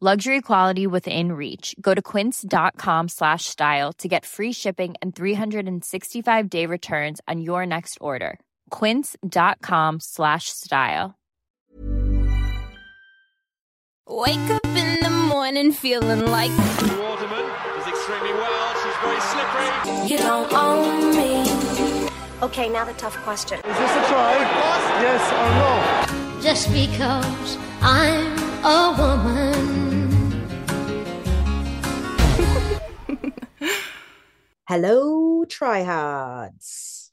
Luxury quality within reach. Go to quince.com/style to get free shipping and 365-day returns on your next order. Quince.com/style. Wake up in the morning feeling like Waterman does extremely well. She's very slippery. You don't own me. Okay, now the tough question. Is this a try? Yes or no? Just because I'm a woman. Hello, tryhards.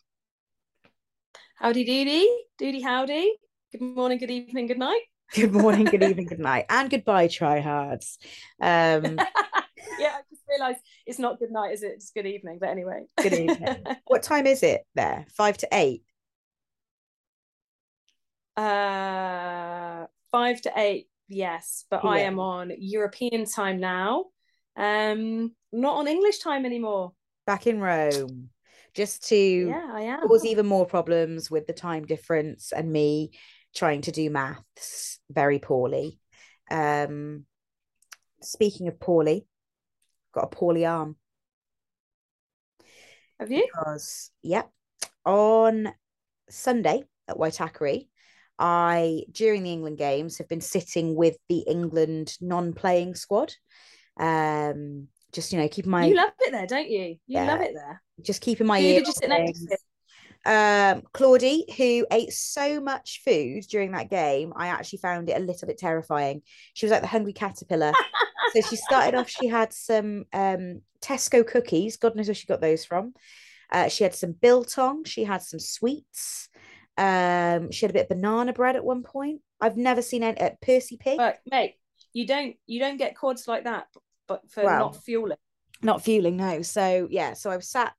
Howdy doody, doody howdy. Good morning, good evening, good night. Good morning, good evening, good night, and goodbye, tryhards. Yeah, I just realised it's not good night, is it? It's good evening, but anyway. Good evening. What time is it there? 5 to 8? 5 to 8, yes, but yeah. I am on European time now. Not on English time anymore. Back in Rome, just to cause even more problems with the time difference and me trying to do maths very poorly. Speaking of poorly, got a poorly arm. Have you? Because, on Sunday at Waitakere, during the England games, have been sitting with the England non-playing squad. Just, keep my... You love it there, don't you? Love it there. Just keeping my ear... Who did you sit next to? Claudia, who ate so much food during that game, I actually found it a little bit terrifying. She was like the hungry caterpillar. So she started off, she had some Tesco cookies. God knows where she got those from. She had some biltong. She had some sweets. She had a bit of banana bread at one point. I've never seen any Percy Pig. But, mate, you don't get cords like that, but for not fueling. Not fueling, no. So, so I was sat...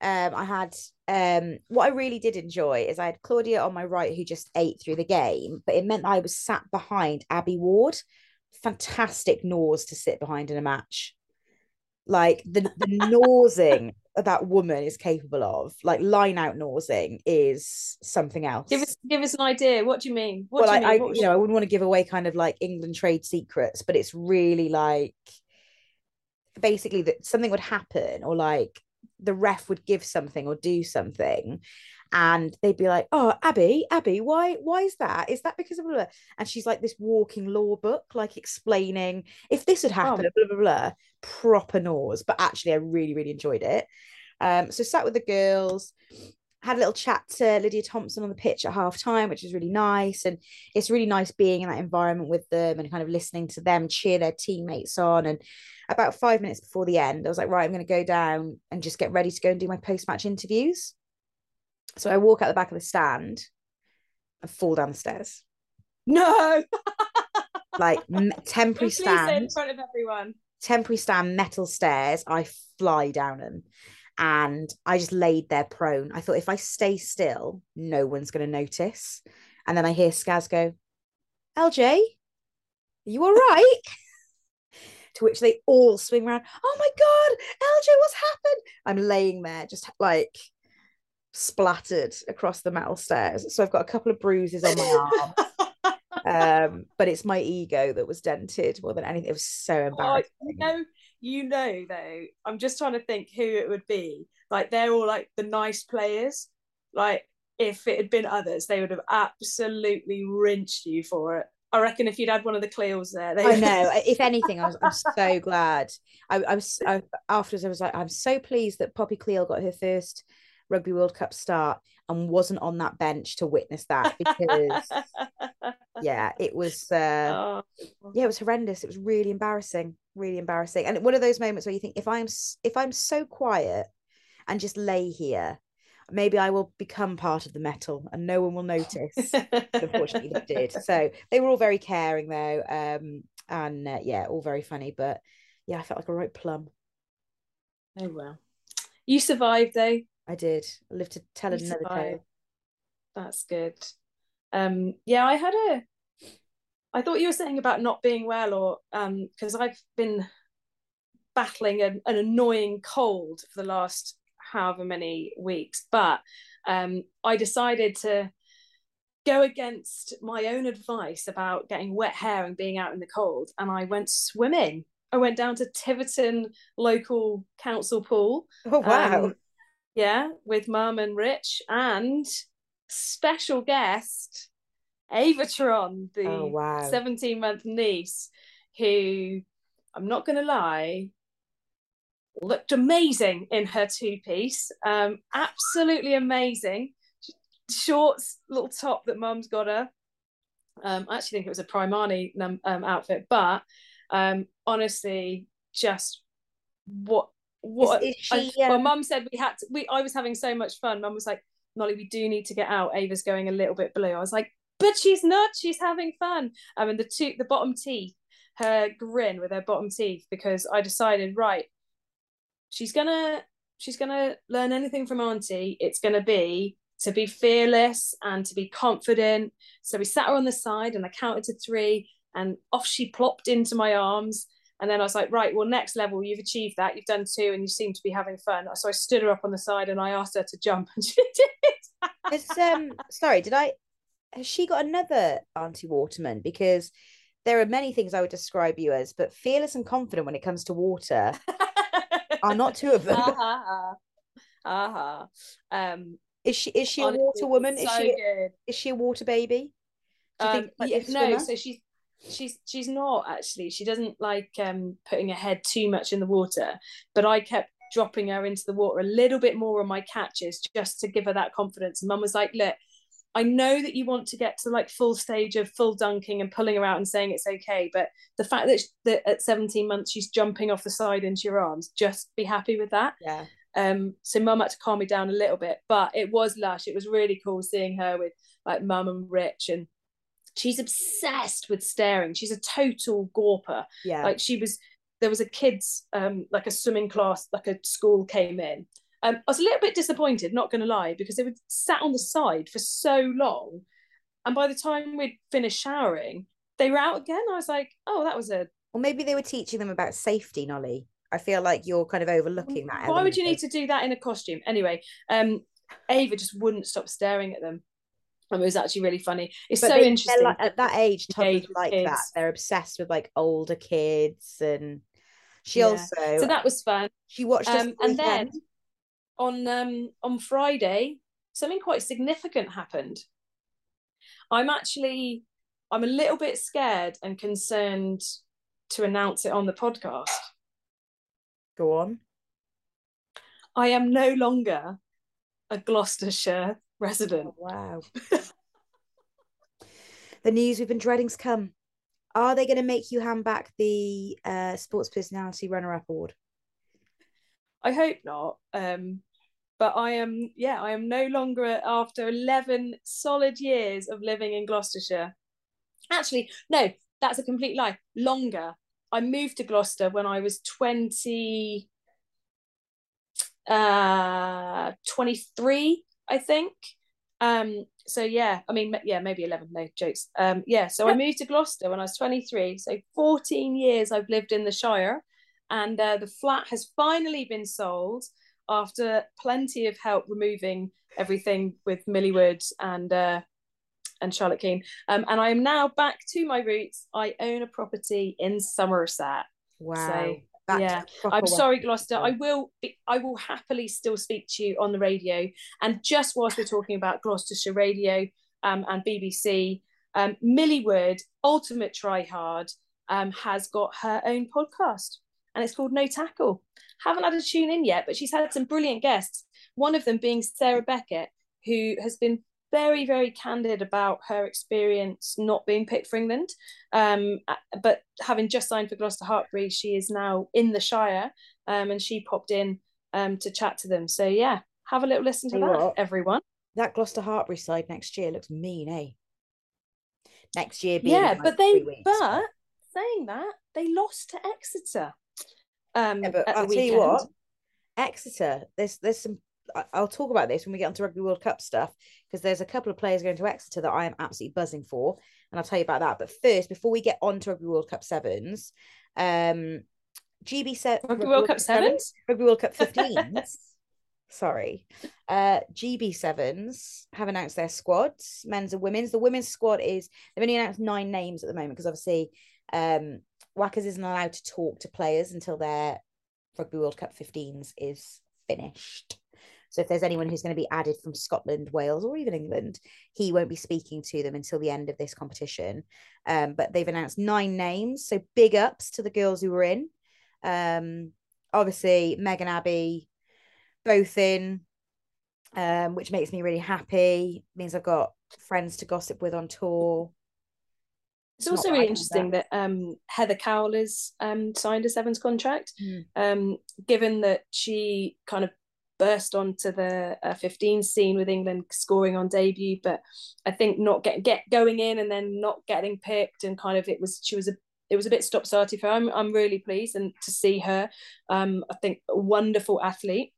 I had what I really did enjoy is I had Claudia on my right, who just ate through the game, but it meant I was sat behind Abby Ward. Fantastic nose to sit behind in a match. Like the nosing that woman is capable of, like line out nosing is something else. Give us an idea. What do you mean? I wouldn't want to give away kind of like England trade secrets, but it's really like basically that something would happen or like the ref would give something or do something and they'd be like, oh, Abby, why is that? Is that because of blah, blah, blah? And she's like this walking law book, like explaining if this had happened, blah, blah, blah, proper noise. But actually I really, really enjoyed it. So sat with the girls, had a little chat to Lydia Thompson on the pitch at half time, which was really nice. And it's really nice being in that environment with them and kind of listening to them cheer their teammates on. And about 5 minutes before the end, I was like, right, I'm going to go down and just get ready to go and do my post-match interviews. So I walk out the back of the stand and fall down the stairs. No! Like temporary stand. Please say in front of everyone. Temporary stand, metal stairs. I fly down them. And I just laid there prone. I thought if I stay still, no one's going to notice. And then I hear Skaz go, LJ, are you all right? To which they all swing around. Oh my God, LJ, what's happened? I'm laying there just like splattered across the metal stairs. So I've got a couple of bruises on my arm. But it's my ego that was dented more than anything. It was so embarrassing. Oh, you know, though, I'm just trying to think who it would be. Like, they're all, like, the nice players. Like, if it had been others, they would have absolutely rinsed you for it. I reckon if you'd had one of the Cleals there. I know. If anything, I'm so glad. I was afterwards, I was like, I'm so pleased that Poppy Cleal got her first Rugby World Cup start and wasn't on that bench to witness that, because yeah, it was yeah, it was horrendous. It was really embarrassing. And one of those moments where you think, if I'm so quiet and just lay here, maybe I will become part of the metal and no one will notice. Unfortunately, they did. So they were all very caring though, and yeah, all very funny. But yeah, I felt like a right plum. Oh well, you survived though. I did. I lived to tell another tale. That's good. Yeah, I thought you were saying about not being well, or because I've been battling an annoying cold for the last however many weeks, but I decided to go against my own advice about getting wet hair and being out in the cold, and I went swimming. I went down to Tiverton local council pool. Oh wow. Yeah, with Mum and Rich and special guest Avatron, the 17-month niece, who, I'm not going to lie, looked amazing in her two-piece. Absolutely amazing. Shorts, little top that Mum's got her. I actually think it was a Primani outfit, but honestly, just what is she, well, Mum said I was having so much fun. Mum was like, Nolly, we do need to get out, Ava's going a little bit blue. I was like, but she's not, she's having fun. And the bottom teeth, her grin with her bottom teeth, because I decided, right, she's gonna learn anything from Auntie, it's gonna be to be fearless and to be confident. So we sat her on the side and I counted to 3 and off she plopped into my arms. And then I was like, right, well, next level, you've achieved that. You've done 2 and you seem to be having fun. So I stood her up on the side and I asked her to jump and she did. Has she got another Auntie Waterman? Because there are many things I would describe you as, but fearless and confident when it comes to water are not two of them. Is she honestly, a water woman? Is she a water baby? Do you think, like, yeah, no, so she's not actually. She doesn't like putting her head too much in the water, but I kept dropping her into the water a little bit more on my catches just to give her that confidence. And Mum was like, look, I know that you want to get to like full stage of full dunking and pulling her out and saying it's okay, but the fact that at 17 months she's jumping off the side into your arms, just be happy with that. Yeah. So Mum had to calm me down a little bit, but it was lush. It was really cool seeing her with like Mum and Rich, and she's obsessed with staring. She's a total gawper. Yeah. Like there was a kids, like a swimming class, like a school came in. I was a little bit disappointed, not going to lie, because they were sat on the side for so long. And by the time we'd finished showering, they were out again. I was like, oh, that was a... Well, maybe they were teaching them about safety, Nolly. I feel like you're kind of overlooking that. Why would you need to do that in a costume? Anyway, Ava just wouldn't stop staring at them. It was actually really funny. It's so interesting. Like, at that age, toddlers like kids. That. They're obsessed with like older kids, and she also. So that was fun. She watched us and then on Friday, something quite significant happened. I'm a little bit scared and concerned to announce it on the podcast. Go on. I am no longer a Gloucestershire resident. Oh, wow. The news we've been dreading's come. Are they going to make you hand back the Sports Personality Runner-Up Award? I hope not. But I am no longer, after 11 solid years of living in Gloucestershire. Actually, no, that's a complete lie. Longer. I moved to Gloucester when I was 23, I think. So yeah, I mean, yeah, maybe 11, no jokes. Yeah, so I moved to Gloucester when I was 23, so 14 years I've lived in the Shire, and the flat has finally been sold after plenty of help removing everything with Millie Wood and Charlotte Keane. And I am now back to my roots. I own a property in Somerset. Wow. So, that's I'm sorry, Gloucester. I will happily still speak to you on the radio. And just whilst we're talking about Gloucestershire Radio and BBC, Millie Wood, ultimate tryhard, has got her own podcast, and it's called No Tackle. Haven't had a tune in yet, but she's had some brilliant guests, one of them being Sarah Beckett, who has been very, very candid about her experience not being picked for England, but having just signed for Gloucester Hartbury, she is now in the Shire, and she popped in to chat to them. So yeah, have a little listen to that, everyone. That Gloucester Hartbury side next year looks mean, eh? Next year being but saying that, they lost to Exeter. But I'll tell you what, Exeter, there's some. I'll talk about this when we get onto Rugby World Cup stuff, because there's a couple of players going to Exeter that I am absolutely buzzing for, and I'll tell you about that. But first, before we get on to Rugby World Cup Sevens, Rugby World Cup 15s. Sorry, GB7s have announced their squads, men's and women's. The women's squad is, they've only announced 9 names at the moment, because obviously Wackers isn't allowed to talk to players until their Rugby World Cup 15s is finished. So if there's anyone who's going to be added from Scotland, Wales, or even England, he won't be speaking to them until the end of this competition. But they've announced 9 names, so big ups to the girls who were in. Obviously, Meg and Abby both in, which makes me really happy. It means I've got friends to gossip with on tour. It's also really interesting that Heather Cowell has signed a sevens contract, given that she kind of burst onto the 15 scene with England, scoring on debut, but I think not going in and then not getting picked, and kind of it was a bit stop-starty for her. I'm really pleased and to see her. I think a wonderful athlete,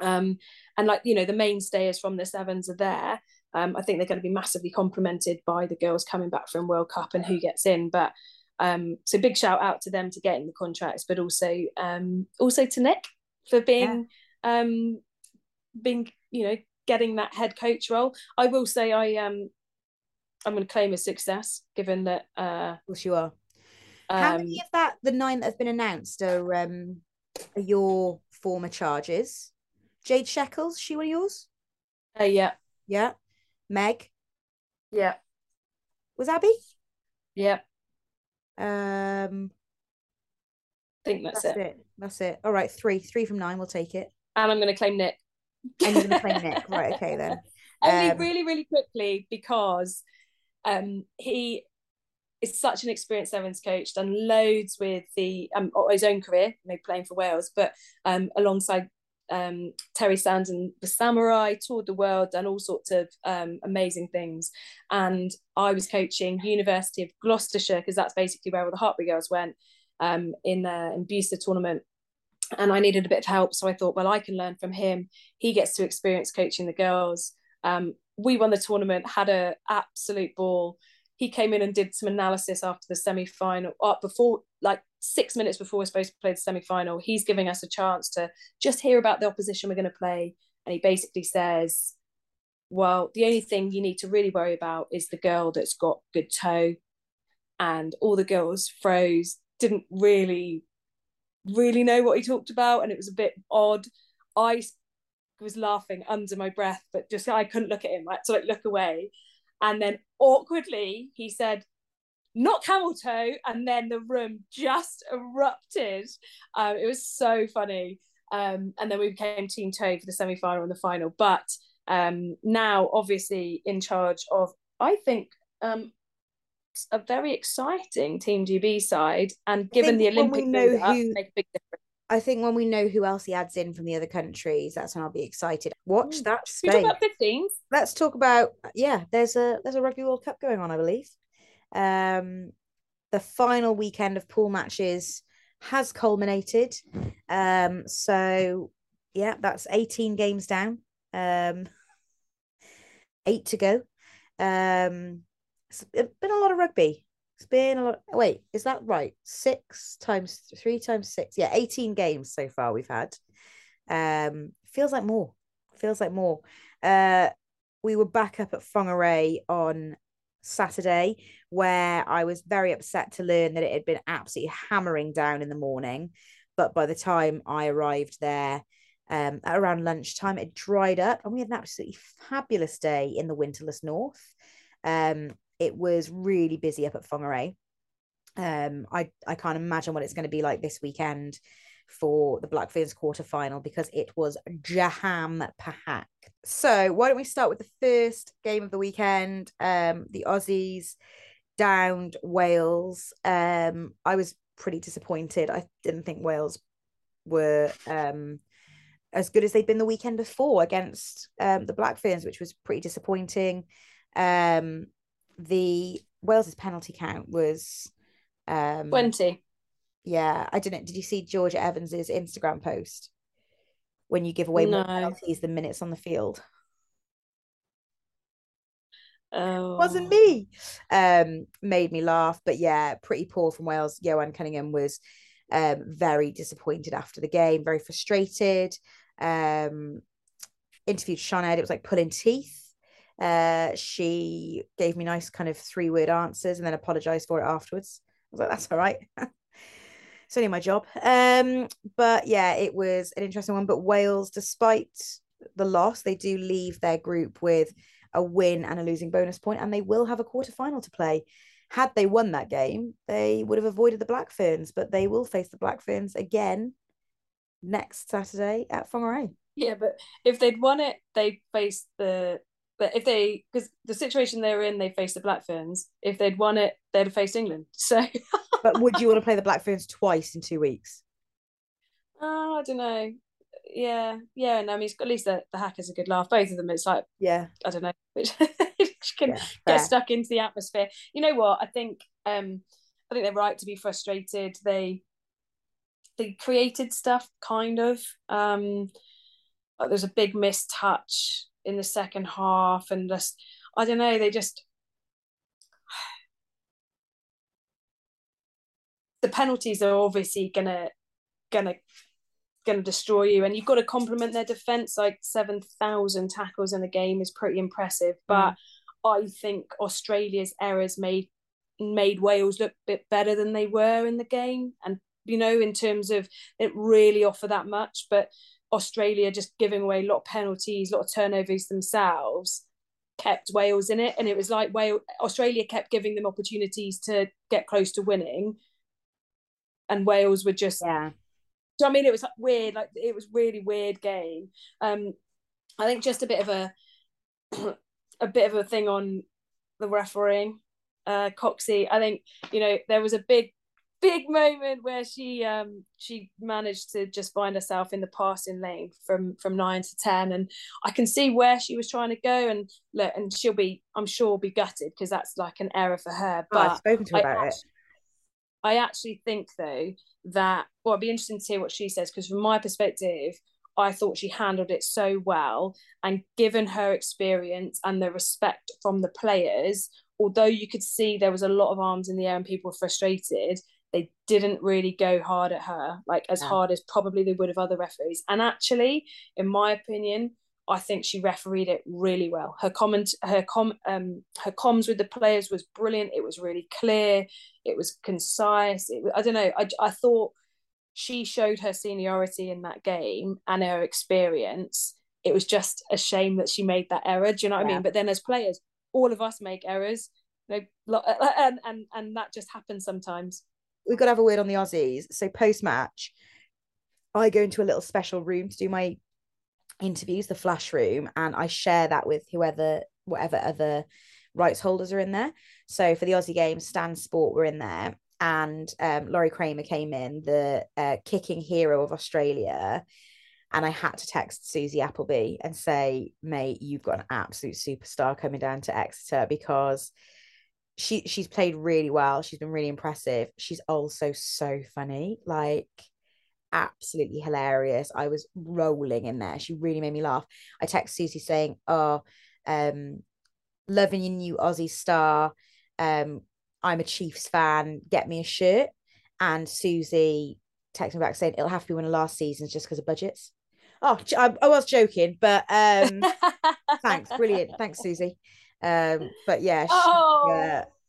and the mainstays from the sevens are there. I think they're going to be massively complimented by the girls coming back from World Cup and who gets in. But so big shout out to them to getting the contracts, but also to Nick for being getting that head coach role. I will say I'm going to claim a success, given that. Of course you are. How many of that, the 9 that have been announced, are your former charges? Jade Shekels, she one of yours? Yeah. Yeah. Meg? Yeah. Was Abby? Yeah. I think that's it. That's it. All right, 3 from 9, we'll take it. And I'm going to claim Nick. And you're going to claim Nick. Right, okay then. Only really, really quickly, because he is such an experienced sevens coach, done loads with his own career, maybe playing for Wales, but alongside Terry Sands and the Samurai, toured the world, done all sorts of amazing things. And I was coaching University of Gloucestershire, because that's basically where all the Hartbury girls went, in Busa tournament, and I needed a bit of help. So I thought, well, I can learn from him. He gets to experience coaching the girls. We won the tournament, had an absolute ball. He came in and did some analysis after the semi-final, before, 6 minutes before we're supposed to play the semi-final. He's giving us a chance to just hear about the opposition we're going to play. And he basically says, well, the only thing you need to really worry about is the girl that's got good toe. And all the girls froze, didn't really know what he talked about, and it was a bit odd. I was laughing under my breath, but just I couldn't look at him. I had to look away, and then awkwardly he said, "Not camel toe," and then the room just erupted. It was so funny, and then we became team toe for the semi-final and the final. But now, obviously, in charge of, I think, a very exciting Team GB side, and given the Olympic make a big difference. I think when we know who else he adds in from the other countries, that's when I'll be excited. Watch that space. Should we talk about 15s? Let's talk about, there's a Rugby World Cup going on, I believe. The final weekend of pool matches has culminated. So yeah, that's 18 games down, 8 to go. It's been a lot of rugby. It's been a lot. Wait, is that right? 6 times 3 times 6. Yeah, 18 games so far we've had. Feels like more. We were back up at Whangarei on Saturday, where I was very upset to learn that it had been absolutely hammering down in the morning. But by the time I arrived there, at around lunchtime, it dried up, and we had an absolutely fabulous day in the winterless north. it was really busy up at Whangarei. I can't imagine what it's going to be like this weekend for the Black Ferns quarterfinal, because it was jam-packed. So why don't we start with the first game of the weekend? The Aussies downed Wales. I was pretty disappointed. I didn't think Wales were as good as they'd been the weekend before against the Black Ferns, which was pretty disappointing. The Wales's penalty count was 20. Yeah, I didn't. Did you see Georgia Evans's Instagram post? When you give away more penalties than minutes on the field. Oh. It wasn't me. Made me laugh. But yeah, pretty poor from Wales. Johan Cunningham was very disappointed after the game, very frustrated. Interviewed Sinead. It was like pulling teeth. She gave me nice kind of 3-word answers and then apologised for it afterwards. I was like, that's all right. It's only my job. But yeah, it was an interesting one. But Wales, despite the loss, they do leave their group with a win and a losing bonus point, and they will have a quarterfinal to play. Had they won that game, they would have avoided the Black Ferns, but they will face the Black Ferns again next Saturday at Whangarei. Yeah, but if they'd won it, they'd face the... But if they... Because the situation they were in, they faced the Black Ferns. If they'd won it, they'd have faced England. So... But would you want to play the Black Ferns twice in 2 weeks? Oh, I don't know. Yeah. No, I mean, it's got, at least the Hackers a good laugh. Both of them, it's like, yeah, I don't know, which can get stuck into the atmosphere. You know what? I think they're right to be frustrated. They created stuff, kind of. There's a big missed touch in the second half, and just, I don't know. They just. The penalties are obviously gonna destroy you, and you've got to compliment their defence. Like 7,000 tackles in a game is pretty impressive, but I think Australia's errors made Wales look a bit better than they were in the game, and you know, in terms of it really offer that much. But Australia just giving away a lot of penalties, a lot of turnovers themselves, kept Wales in it, and it was like Australia kept giving them opportunities to get close to winning. And Wales were just, so I mean, it was weird. Like, it was really weird game. I think just a bit of a thing on the refereeing, Coxey. I think, you know, there was a big moment where she managed to just find herself in the passing lane from 9 to 10, and I can see where she was trying to go. And look, and I'm sure, be gutted, because that's like an error for her. But I've spoken to her about it. I actually think, though, that, well, it'd be interesting to hear what she says, because from my perspective, I thought she handled it so well, and given her experience and the respect from the players, although you could see there was a lot of arms in the air and people were frustrated, they didn't really go hard at her, like as hard as probably they would have other referees. And actually, in my opinion, I think she refereed it really well. Her comms with the players was brilliant. It was really clear. It was concise. I don't know. I thought she showed her seniority in that game and her experience. It was just a shame that she made that error. Do you know what I mean? But then as players, all of us make errors. You know, and that just happens sometimes. We've got to have a word on the Aussies. So post-match, I go into a little special room to do my interviews, the flash room, and I share that with whatever other rights holders are in there. So for the Aussie game, Stan Sport were in there, and Laurie Kramer came in, the kicking hero of Australia, and I had to text Susie Appleby and say, mate, you've got an absolute superstar coming down to Exeter, because she's played really well, she's been really impressive, she's also so funny, like absolutely hilarious. I was rolling in there. She really made me laugh. I text Susie saying, loving your new Aussie star. I'm a Chiefs fan. Get me a shirt. And Susie texted me back saying, it'll have to be one of last season's just because of budgets. Oh, I was joking, but thanks. Brilliant. Thanks, Susie. But yeah,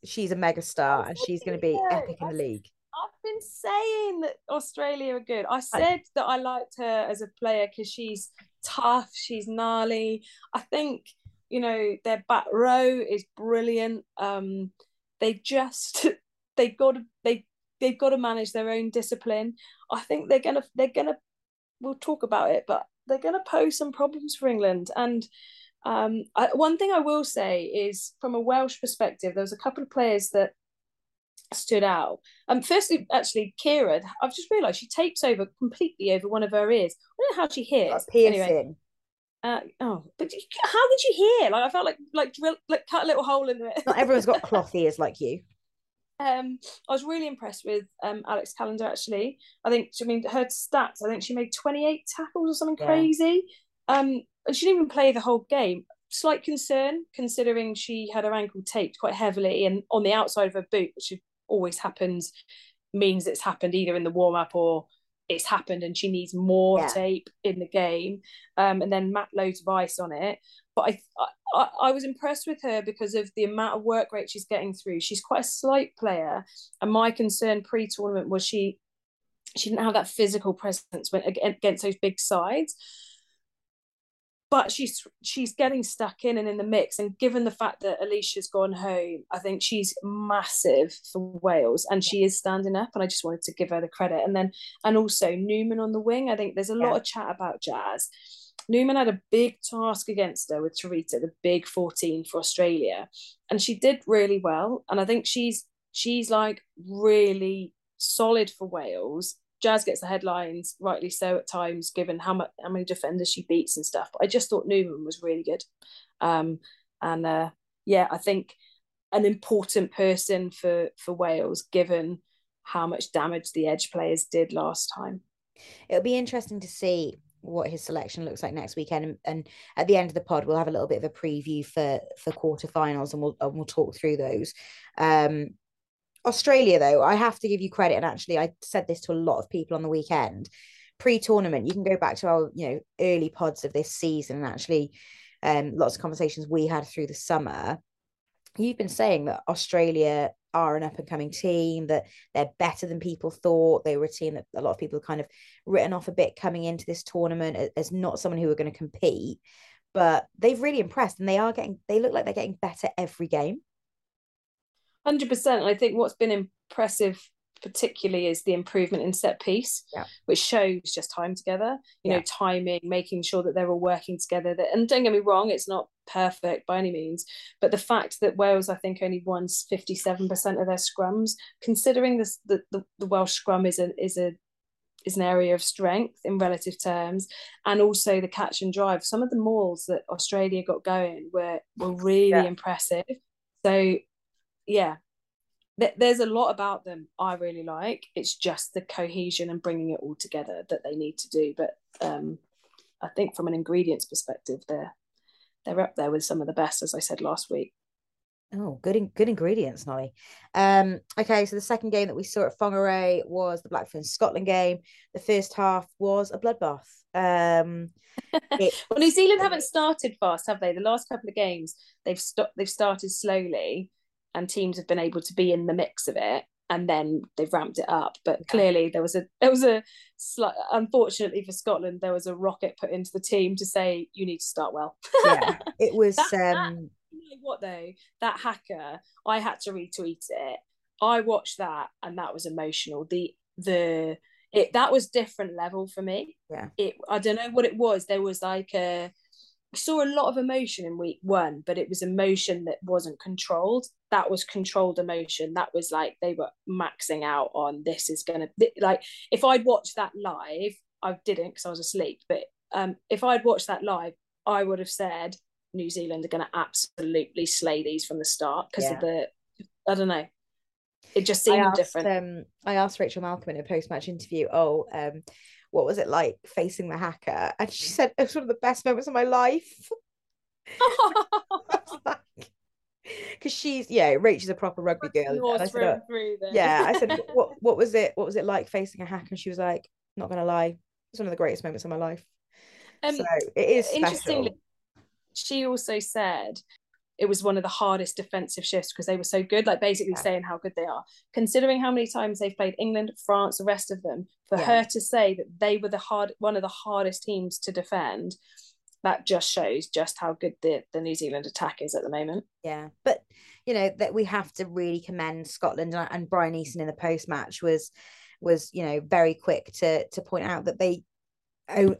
she's a mega star, and she's going to be epic in the league. I've been saying that Australia are good. I said that I liked her as a player because she's tough, she's gnarly. I think you know, their back row is brilliant. They've got to manage their own discipline. I think they're gonna. We'll talk about it, but they're gonna pose some problems for England. And one thing I will say is, from a Welsh perspective, there was a couple of players that stood out. Firstly, actually, Kira. I've just realised she tapes over completely over one of her ears. I don't know how she hears. Piercing. Anyway. How did you hear? Like, I felt like drill, like cut a little hole in it. Not everyone's got cloth ears like you. I was really impressed with Alex Callender, actually. Her stats, I think she made 28 tackles or something crazy. And she didn't even play the whole game. Slight concern, considering she had her ankle taped quite heavily and on the outside of her boot, which always happens, means it's happened either in the warm-up or it's happened and she needs more tape in the game. And then Matt loads of ice on it. But I was impressed with her because of the amount of work rate she's getting through. She's quite a slight player. And my concern pre-tournament was she didn't have that physical presence against those big sides. But she's getting stuck in and in the mix. And given the fact that Alicia's gone home, I think she's massive for Wales. And she is standing up. And I just wanted to give her the credit. And also Newman on the wing. I think there's a lot of chat about Jazz. Newman had a big task against her with Tarita, the big 14 for Australia. And she did really well. And I think she's like really solid for Wales. Jazz gets the headlines, rightly so at times, given how many defenders she beats and stuff. But I just thought Newman was really good. I think an important person for Wales, given how much damage the edge players did last time. It'll be interesting to see what his selection looks like next weekend. And at the end of the pod, we'll have a little bit of a preview for quarterfinals and we'll talk through those. Australia, though, I have to give you credit. And actually, I said this to a lot of people on the weekend. Pre-tournament, you can go back to our early pods of this season and actually lots of conversations we had through the summer. You've been saying that Australia are an up-and-coming team, that they're better than people thought. They were a team that a lot of people kind of written off a bit coming into this tournament as not someone who were going to compete. But they've really impressed and they look like they're getting better every game. 100%. I think what's been impressive particularly is the improvement in set piece, which shows just time together, timing, making sure that they're all working together. And don't get me wrong, it's not perfect by any means, but the fact that Wales, I think, only won 57% of their scrums, considering this, the Welsh scrum is an area of strength in relative terms, and also the catch and drive. Some of the mauls that Australia got going were really impressive. So, there's a lot about them I really like. It's just the cohesion and bringing it all together that they need to do. But I think from an ingredients perspective, they're up there with some of the best, as I said last week. Oh, good ingredients, Nolly. Okay, so the second game that we saw at Whangarei was the Black Ferns Scotland game. The first half was a bloodbath. Well, New Zealand haven't started fast, have they? The last couple of games, they've started slowly. And teams have been able to be in the mix of it, and then they've ramped it up. But clearly, unfortunately for Scotland, there was a rocket put into the team to say you need to start well. Yeah, it was. You know what though? That hacker, I had to retweet it. I watched that, and that was emotional. That was different level for me. Yeah, I don't know what it was. There was like a. We saw a lot of emotion in week one, but it was emotion that wasn't controlled. That was controlled emotion. That was like they were maxing out on this is going to... Like, if I'd watched that live, I didn't because I was asleep, but if I'd watched that live, I would have said New Zealand are going to absolutely slay these from the start because of the... I don't know. It just seemed different. I asked Rachel Malcolm in a post-match interview, what was it like facing the hacker? And she said, it was one of the best moments of my life. Because she's, Rachel's a proper rugby girl. And I said, I said, what was it? What was it like facing a hacker? And she was like, not going to lie, it's one of the greatest moments of my life. So it is special. Interestingly, she also said it was one of the hardest defensive shifts because they were so good, like basically saying how good they are. Considering how many times they've played England, France, the rest of them, for her to say that they were one of the hardest teams to defend that just shows just how good the New Zealand attack is at the moment. Yeah, but you know that we have to really commend Scotland, and Brian Easson in the post-match was you know very quick to point out that they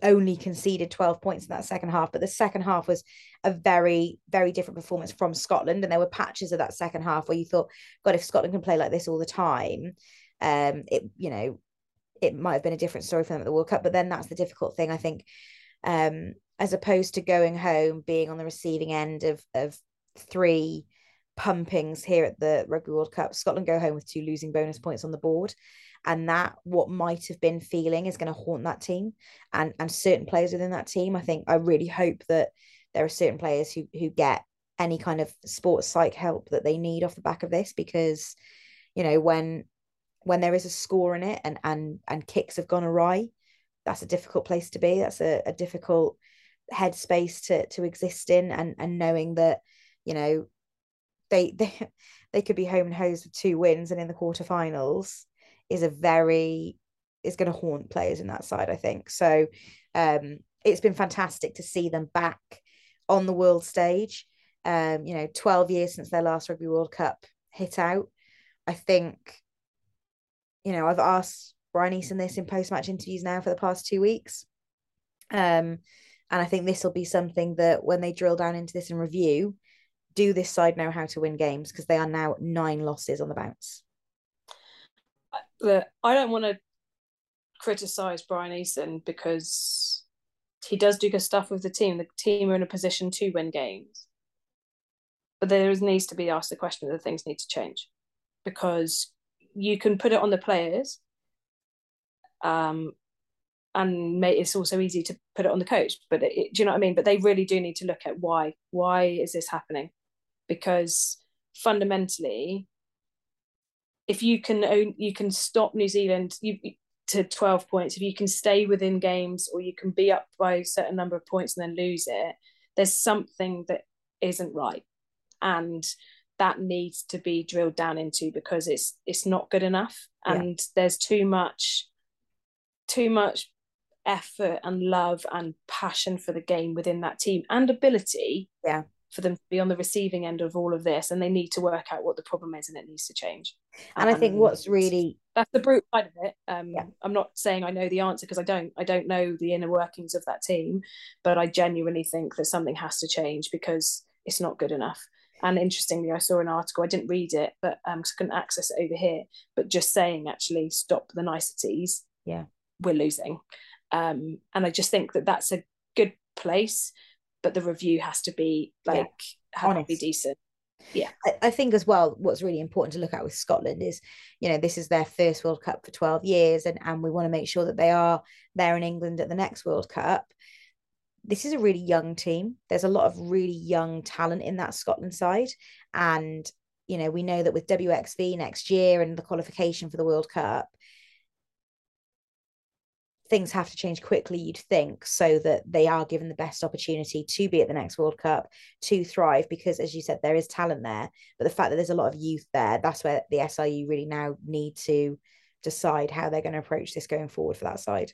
only conceded 12 points in that second half, but the second half was a very, very different performance from Scotland, and there were patches of that second half where you thought, God, if Scotland can play like this all the time, it might have been a different story for them at the World Cup. But then that's the difficult thing, I think, as opposed to going home, being on the receiving end of three pumpings here at the Rugby World Cup, Scotland go home with 2 losing bonus points on the board, and that what might have been feeling is going to haunt that team and certain players within that team. I think I really hope that there are certain players who get any kind of sports psych help that they need off the back of this, because you know when there is a score in it and kicks have gone awry, that's a difficult place to be. That's a difficult headspace to exist in, and knowing that you know they could be home and hosed with 2 wins and in the quarterfinals is going to haunt players in that side, I think. So it's been fantastic to see them back on the world stage. 12 years since their last Rugby World Cup hit out. I think, you know, I've asked Brian Easson this in post-match interviews now for the past 2 weeks. And I think this will be something that when they drill down into this in review, do this side know how to win games? Because they are now 9 losses on the bounce. I don't want to criticise Brian Easson because he does do good stuff with the team. The team are in a position to win games. But there needs to be asked the question that things need to change, because you can put it on the players and it's also easy to put it on the coach. But do you know what I mean? But they really do need to look at why is this happening? Because fundamentally, if you can stop New Zealand to 12 points, if you can stay within games or you can be up by a certain number of points and then lose it, there's something that isn't right. And that needs to be drilled down into, because it's not good enough. And there's too much effort and love and passion for the game within that team, and ability for them to be on the receiving end of all of this, and they need to work out what the problem is, and it needs to change. And I think what's really... That's the brute side of it. I'm not saying I know the answer, because I don't know the inner workings of that team, but I genuinely think that something has to change because it's not good enough. And interestingly, I saw an article, I didn't read it, but I couldn't access it over here, but just saying, actually, stop the niceties. Yeah, we're losing. And I just think that that's a good place, but the review has to be has to be decent. Yeah, I think as well, what's really important to look at with Scotland is, you know, this is their first World Cup for 12 years, and we want to make sure that they are there in England at the next World Cup. This is a really young team. There's a lot of really young talent in that Scotland side. And, you know, we know that with WXV next year and the qualification for the World Cup, things have to change quickly, you'd think, so that they are given the best opportunity to be at the next World Cup, to thrive, because, as you said, there is talent there. But the fact that there's a lot of youth there, that's where the SIU really now need to decide how they're going to approach this going forward for that side.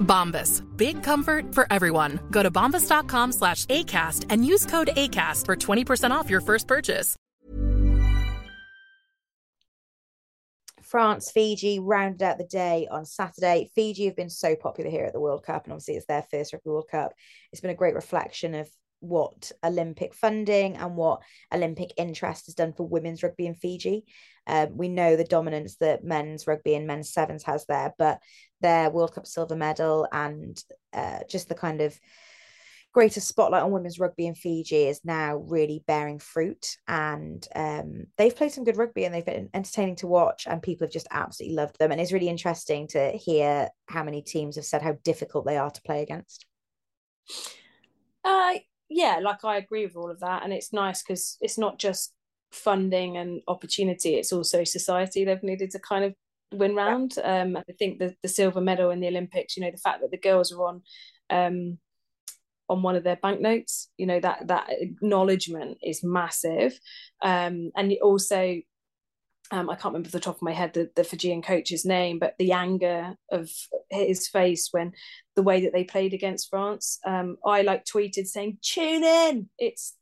Bombas. Big comfort for everyone. Go to bombas.com/ACAST and use code ACAST for 20% off your first purchase. France, Fiji rounded out the day on Saturday. Fiji have been so popular here at the World Cup, and obviously it's their first ever World Cup. It's been a great reflection of what Olympic funding and what Olympic interest has done for women's rugby in Fiji. We know the dominance that men's rugby and men's sevens has there, but their World Cup silver medal and just the kind of greater spotlight on women's rugby in Fiji is now really bearing fruit, and they've played some good rugby and they've been entertaining to watch, and people have just absolutely loved them. And it's really interesting to hear how many teams have said how difficult they are to play against. Yeah, like I agree with all of that, and it's nice because it's not just funding and opportunity, it's also society they've needed to kind of win round. I think the silver medal in the Olympics, you know, the fact that the girls are on one of their banknotes, you know, that acknowledgement is massive. And it also, I can't remember off the top of my head the Fijian coach's name, but the anger of his face when the way that they played against France. I tweeted saying, tune in, it's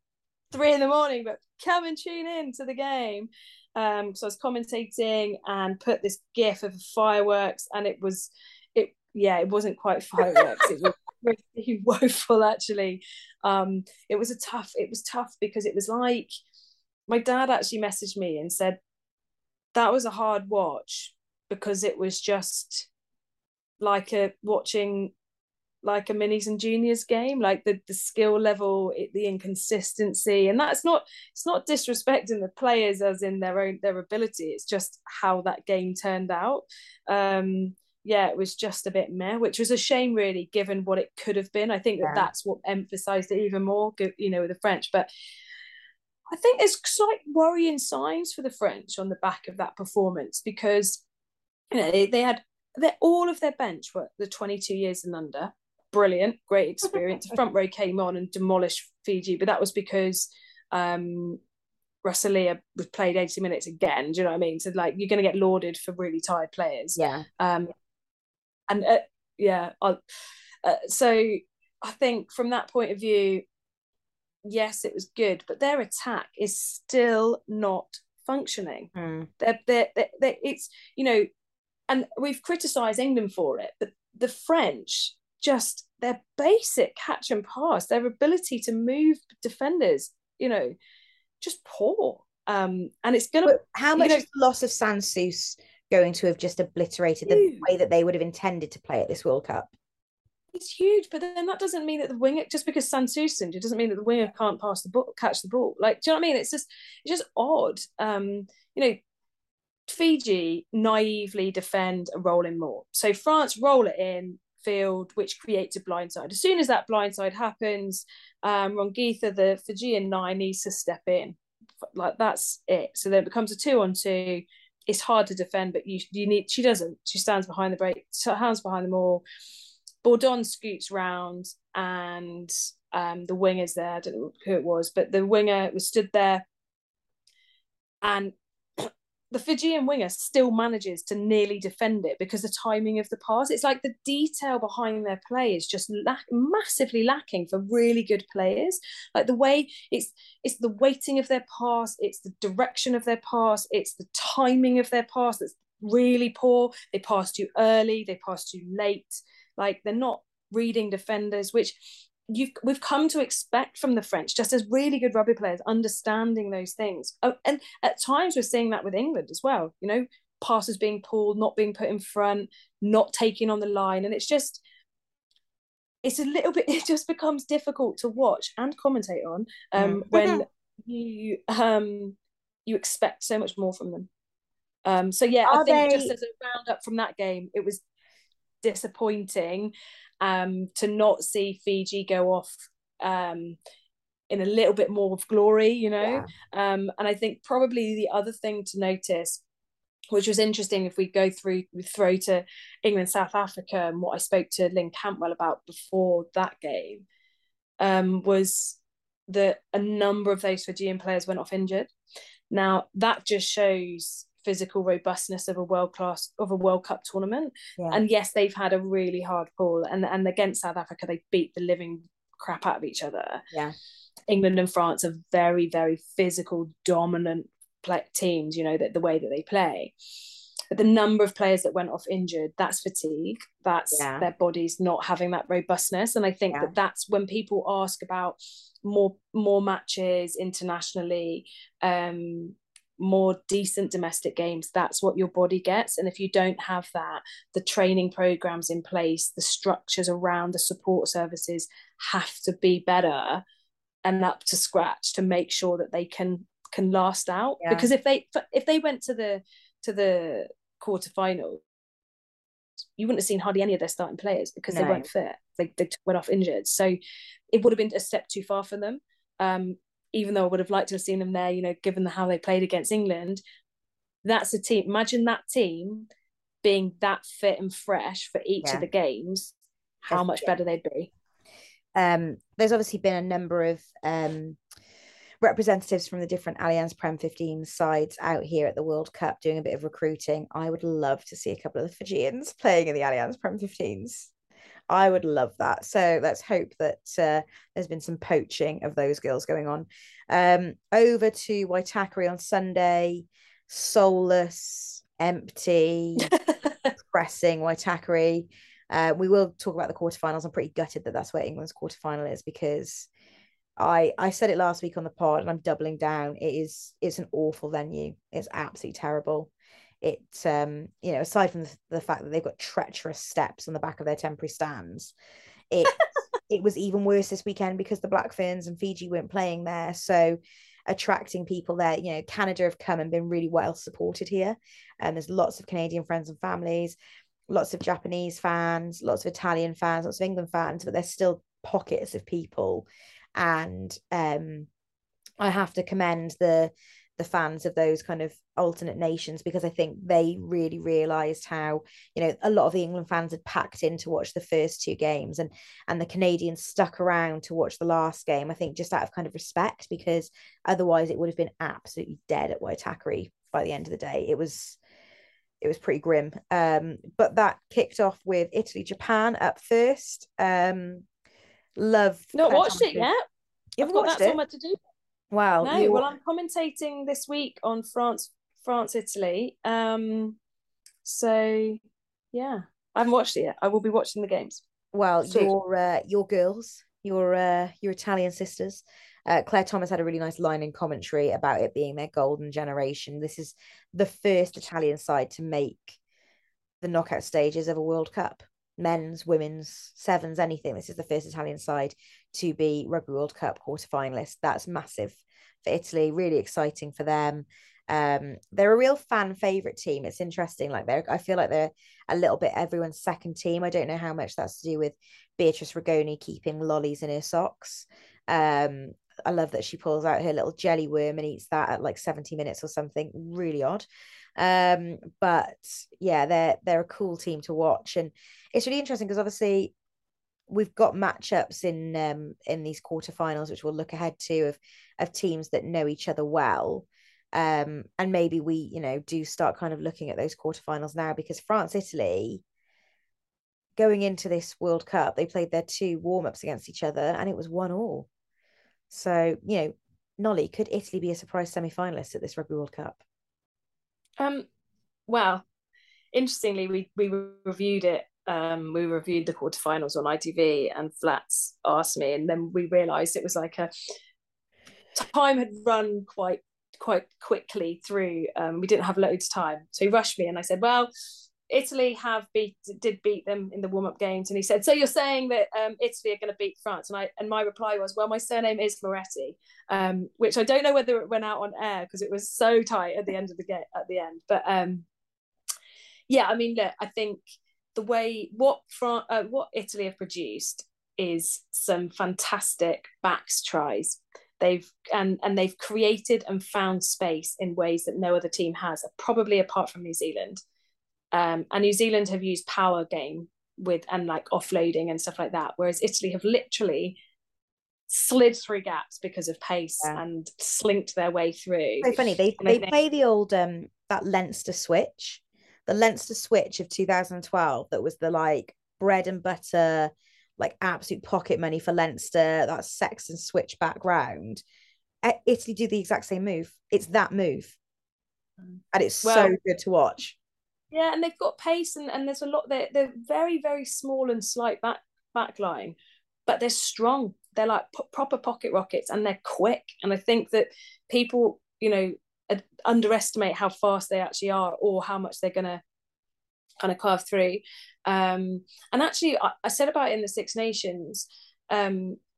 3 a.m, but come and tune in to the game. So I was commentating and put this gif of fireworks, and it wasn't quite fireworks. It was pretty woeful, actually. It was tough because it was like, my dad actually messaged me and said, that was a hard watch because it was just watching a minis and juniors game, the skill level, the inconsistency. And that's not, it's not disrespecting the players as in their ability. It's just how that game turned out. It was just a bit meh, which was a shame really, given what it could have been. I think that's what emphasised it even more, you know, with the French. But I think there's slight worrying signs for the French on the back of that performance, because, you know, all of their bench were the 22 years and under. Brilliant, great experience. The front row came on and demolished Fiji, but that was because Russellia was played 80 minutes again. Do you know what I mean? So you're going to get lauded for really tired players. Yeah. So I think from that point of view, yes, it was good, but their attack is still not functioning. Mm. It's, you know, and we've criticised England for it, but the French, just their basic catch and pass, their ability to move defenders, you know, just poor. And it's going to... How much is the loss of Sansouce going to have just obliterated the way that they would have intended to play at this World Cup? It's huge, but then that doesn't mean that the winger, just because Sansouce injured, doesn't mean that the winger can't catch the ball. Do you know what I mean? It's just odd. You know, Fiji naively defend and roll in more. So France roll it in field, which creates a blindside. As soon as that blindside happens, Rongitha, the Fijian nine, needs to step in. That's it. So then it becomes a 2-on-2. It's hard to defend, but she doesn't. She stands behind the break, hands behind them all. Bourdon scoots round, and the winger's there. I don't know who it was, but the winger was stood there, and the Fijian winger still manages to nearly defend it because the timing of the pass. It's like the detail behind their play is just massively lacking for really good players. The way it's the weighting of their pass, it's the direction of their pass, it's the timing of their pass that's really poor. They pass too early, they pass too late. They're not reading defenders, which we've come to expect from the French, just as really good rugby players, understanding those things. And at times we're seeing that with England as well, you know, passes being pulled, not being put in front, not taking on the line. And it just becomes difficult to watch and commentate on when you expect so much more from them. Just as a roundup from that game, it was disappointing to not see Fiji go off in a little bit more of glory, you know. Yeah. And I think probably the other thing to notice, which was interesting, if we go through, we throw to England, South Africa, and what I spoke to Lynn Campwell about before that game, was that a number of those Fijian players went off injured. Now that just shows physical robustness of a World Cup tournament. Yeah. And yes, they've had a really hard pull, and against South Africa they beat the living crap out of each other. Yeah. England and France are very, very physical, dominant teams, you know, that the way that they play. But the number of players that went off injured, that's fatigue, that's their bodies not having that robustness. And I think that that's when people ask about more matches internationally, more decent domestic games, that's what your body gets. And if you don't have that, the training programs in place, the structures around, the support services have to be better and up to scratch to make sure that they can last out. Yeah. Because if they went to the quarterfinal, you wouldn't have seen hardly any of their starting players because they weren't fit. They went off injured. So it would have been a step too far for them. Even though I would have liked to have seen them there, you know, given how they played against England. That's a team. Imagine that team being that fit and fresh for each of the games, how much better they'd be. There's obviously been a number of representatives from the different Allianz Prem 15 sides out here at the World Cup doing a bit of recruiting. I would love to see a couple of the Fijians playing in the Allianz Prem 15s. I would love that. So let's hope that there's been some poaching of those girls going on. Over to Waitakere on Sunday, soulless, empty, pressing Waitakere. We will talk about the quarterfinals. I'm pretty gutted that that's where England's quarterfinal is, because I said it last week on the pod and I'm doubling down. It's an awful venue. It's absolutely terrible. It's, you know, aside from the fact that they've got treacherous steps on the back of their temporary stands, it was even worse this weekend because the Black Ferns and Fiji weren't playing there. So attracting people there, you know, Canada have come and been really well supported here. And there's lots of Canadian friends and families, lots of Japanese fans, lots of Italian fans, lots of England fans, but there's still pockets of people. And I have to commend the fans of those kind of alternate nations, because I think they really realised how, you know, a lot of the England fans had packed in to watch the first two games, and the Canadians stuck around to watch the last game, I think just out of kind of respect, because otherwise it would have been absolutely dead at Waitakere by the end of the day. It was pretty grim. But that kicked off with Italy, Japan up first. Loved. Not watched it yet. You haven't watched it? That's all I had to do. Wow. No, well, I'm commentating this week on France, Italy. So, yeah, I haven't watched it yet. I will be watching the games. Well, your girls, your Italian sisters, Claire Thomas had a really nice line in commentary about it being their golden generation. This is the first Italian side to make the knockout stages of a World Cup. Men's, women's, sevens, anything. This is the first Italian side to be Rugby World Cup quarterfinalists. That's massive for Italy, really exciting for them. They're a real fan favourite team. It's interesting. Like I feel like they're a little bit everyone's second team. I don't know how much that's to do with Beatrice Rigoni keeping lollies in her socks. I love that she pulls out her little jelly worm and eats that at like 70 minutes or something. Really odd. But yeah, they're a cool team to watch, and it's really interesting because obviously we've got matchups in these quarterfinals, which we'll look ahead to, of teams that know each other well, and maybe we, you know, do start kind of looking at those quarterfinals now, because France, Italy, going into this World Cup, they played their two warm-ups against each other and it was 1-1. So, you know, Nolly, could Italy be a surprise semi-finalist at this Rugby World Cup? Well, interestingly, we reviewed it. We reviewed the quarterfinals on ITV, and Flats asked me, and then we realised it was like a time had run quite quickly through. We didn't have loads of time, so he rushed me, and I said, "Well, Italy did beat them in the warm-up games," and he said, "So you're saying that Italy are going to beat France?" And my reply was, "Well, my surname is Moretti," which I don't know whether it went out on air because it was so tight at the end of the game. But yeah, I mean, look, I think the way what Italy have produced is some fantastic backs tries. They've created and found space in ways that no other team has, probably apart from New Zealand. And New Zealand have used power game with, and like offloading and stuff like that, whereas Italy have literally slid through gaps because of pace and slinked their way through. So funny, they play the old that Leinster switch, the Leinster switch of 2012, that was the like bread and butter, like absolute pocket money for Leinster, that Sexton switch back round. Italy do the exact same move. It's that move, and it's so good to watch. Yeah, and they've got pace, and there's a lot. They're very, very small and slight back line, but they're strong. They're like proper pocket rockets, and they're quick. And I think that people, you know, underestimate how fast they actually are, or how much they're going to kind of carve through. And actually, I said about it in the Six Nations.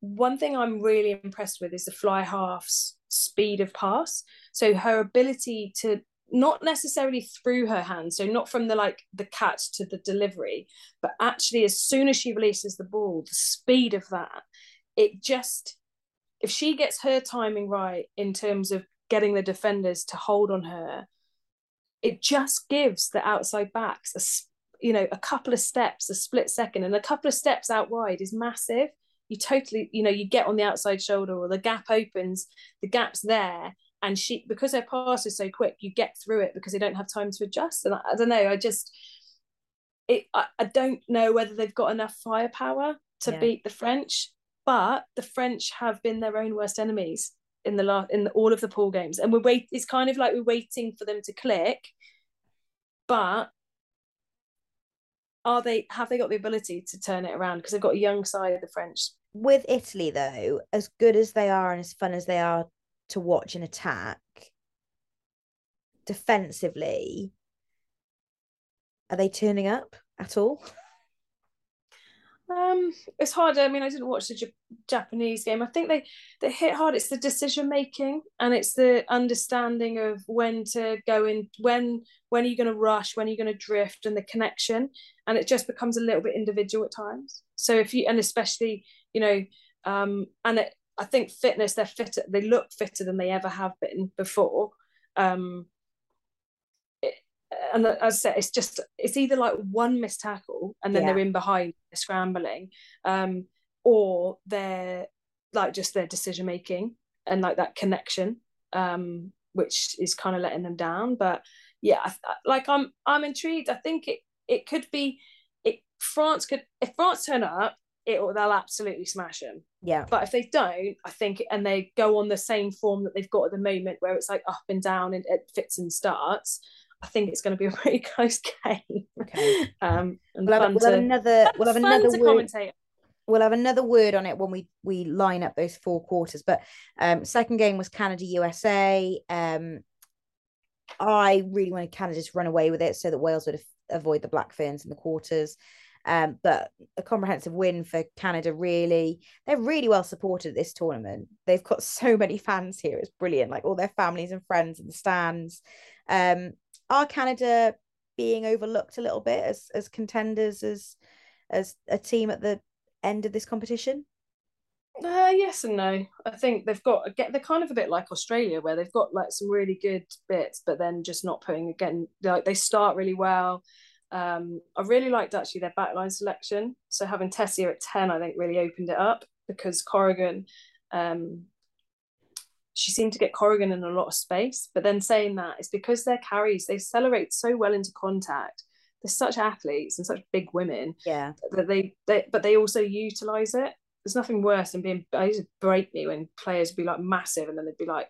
One thing I'm really impressed with is the fly half's speed of pass. So her ability to, not necessarily through her hand, so not from the like the catch to the delivery, but actually as soon as she releases the ball, the speed of that, it just, if she gets her timing right in terms of getting the defenders to hold on her, it just gives the outside backs a couple of steps, a split second, and a couple of steps out wide is massive. You totally, you get on the outside shoulder, or the gap opens, the gap's there, and she, because her pass is so quick, you get through it because they don't have time to adjust. And I don't know, I don't know whether they've got enough firepower to beat the French, but the French have been their own worst enemies in all of the pool games, and it's kind of like we're waiting for them to click, but have they got the ability to turn it around? Because they've got a young side of the French. With Italy, though, as good as they are and as fun as they are to watch and attack, defensively, are they turning up at all? It's harder. I mean, I didn't watch the Japanese game. I think they hit hard. It's the decision making, and it's the understanding of when to go in, when are you going to rush, when are you going to drift, and the connection. And it just becomes a little bit individual at times. So especially, I think fitness, they're fitter. They look fitter than they ever have been before. And as I said, it's either like one missed tackle and then they're in behind, they're scrambling, or they're like just their decision making and like that connection, which is kind of letting them down. But yeah, I'm intrigued. I think it could be, if France turn up, they'll absolutely smash them. Yeah. But if they don't, I think, and they go on the same form that they've got at the moment, where it's like up and down and it fits and starts, I think it's going to be a pretty close game. Okay. We'll have another word on it when we line up those four quarters. But second game was Canada, USA. I really wanted Canada to run away with it so that Wales would avoid the Black Ferns in the quarters. But a comprehensive win for Canada, really. They're really well supported at this tournament. They've got so many fans here. It's brilliant. Like all their families and friends in the stands. Are Canada being overlooked a little bit as contenders, as a team at the end of this competition? Yes and no. I think they're kind of a bit like Australia, where they've got like some really good bits, but then just not putting, again, like they start really well. I really liked actually their backline selection. So having Tessia at 10, I think really opened it up, because Corrigan, she seemed to get Corrigan in a lot of space. But then saying that, it's because their carries, they accelerate so well into contact. They're such athletes and such big women. Yeah. That they also utilise it. There's nothing worse than I used to break me when players would be like massive and then they'd be like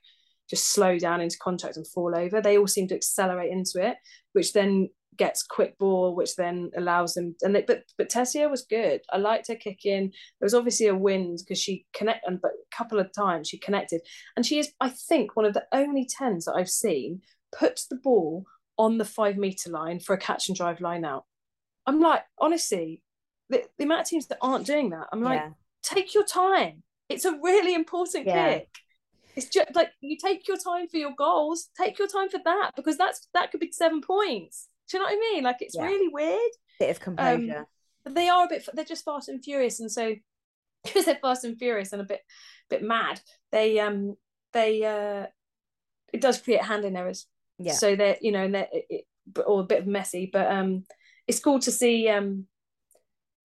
just slow down into contact and fall over. They all seem to accelerate into it, which then gets quick ball, which then allows them. But Tessia was good. I liked her kick in. There was obviously a wind because she connected, but a couple of times she connected. And she is, I think, one of the only 10s that I've seen put the ball on the 5-metre line for a catch and drive line out. I'm like, honestly, the amount of teams that aren't doing that, I'm like, take your time. It's a really important kick. It's just like, you take your time for your goals, take your time for that, because that could be 7 points. Do you know what I mean? Like, it's really weird. Bit of composure. But they are they're just fast and furious. And so, because they're fast and furious and a bit mad, it does create handling errors. Yeah. So they're, or a bit messy, but it's cool to see